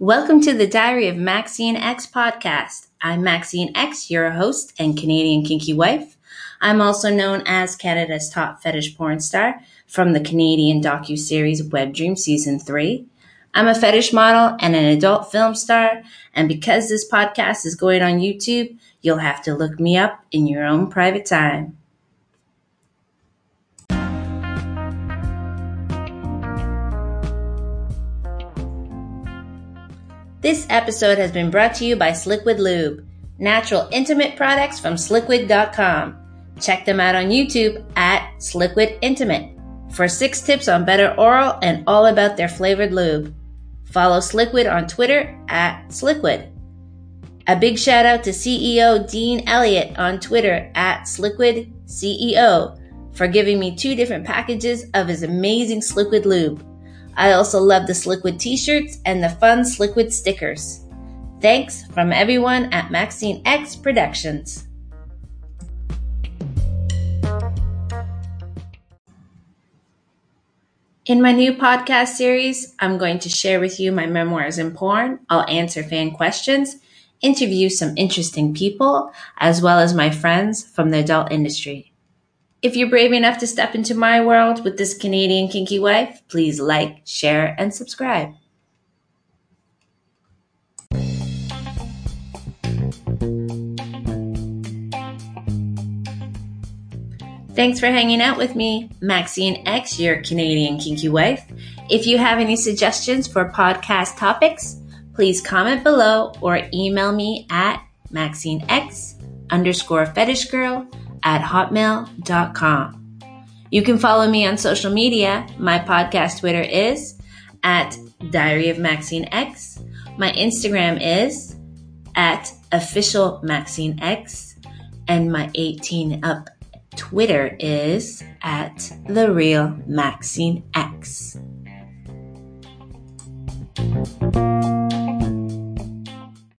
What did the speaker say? Welcome to the Diary of Maxine X podcast. I'm Maxine X, your host and Canadian kinky wife. I'm also known as Canada's top fetish porn star from the Canadian docuseries Webdreams Season 3. I'm a fetish model and an adult film star, and because this podcast is going on YouTube, you'll have to look me up in your own private time. This episode has been brought to you by Sliquid Lube, natural intimate products from Sliquid.com. Check them out on YouTube at Sliquid Intimate for 6 tips on better oral and all about their flavored lube. Follow Sliquid on Twitter at Sliquid. A big shout out to CEO Dean Elliott on Twitter at Sliquid CEO for giving me 2 different packages of his amazing Sliquid Lube. I also love the Sliquid t-shirts and the fun Sliquid stickers. Thanks from everyone at Maxine X Productions. In my new podcast series, I'm going to share with you my memoirs in porn. I'll answer fan questions, interview some interesting people, as well as my friends from the adult industry. If you're brave enough to step into my world with this Canadian kinky wife, please like, share, and subscribe. Thanks for hanging out with me, Maxine X, your Canadian kinky wife. If you have any suggestions for podcast topics, please comment below or email me at maxinex_fetishgirl@hotmail.com. You can follow me on social media. My podcast Twitter is at Diary of Maxine X. My Instagram is at Official Maxine X. And my 18 up Twitter is at The Real Maxine X.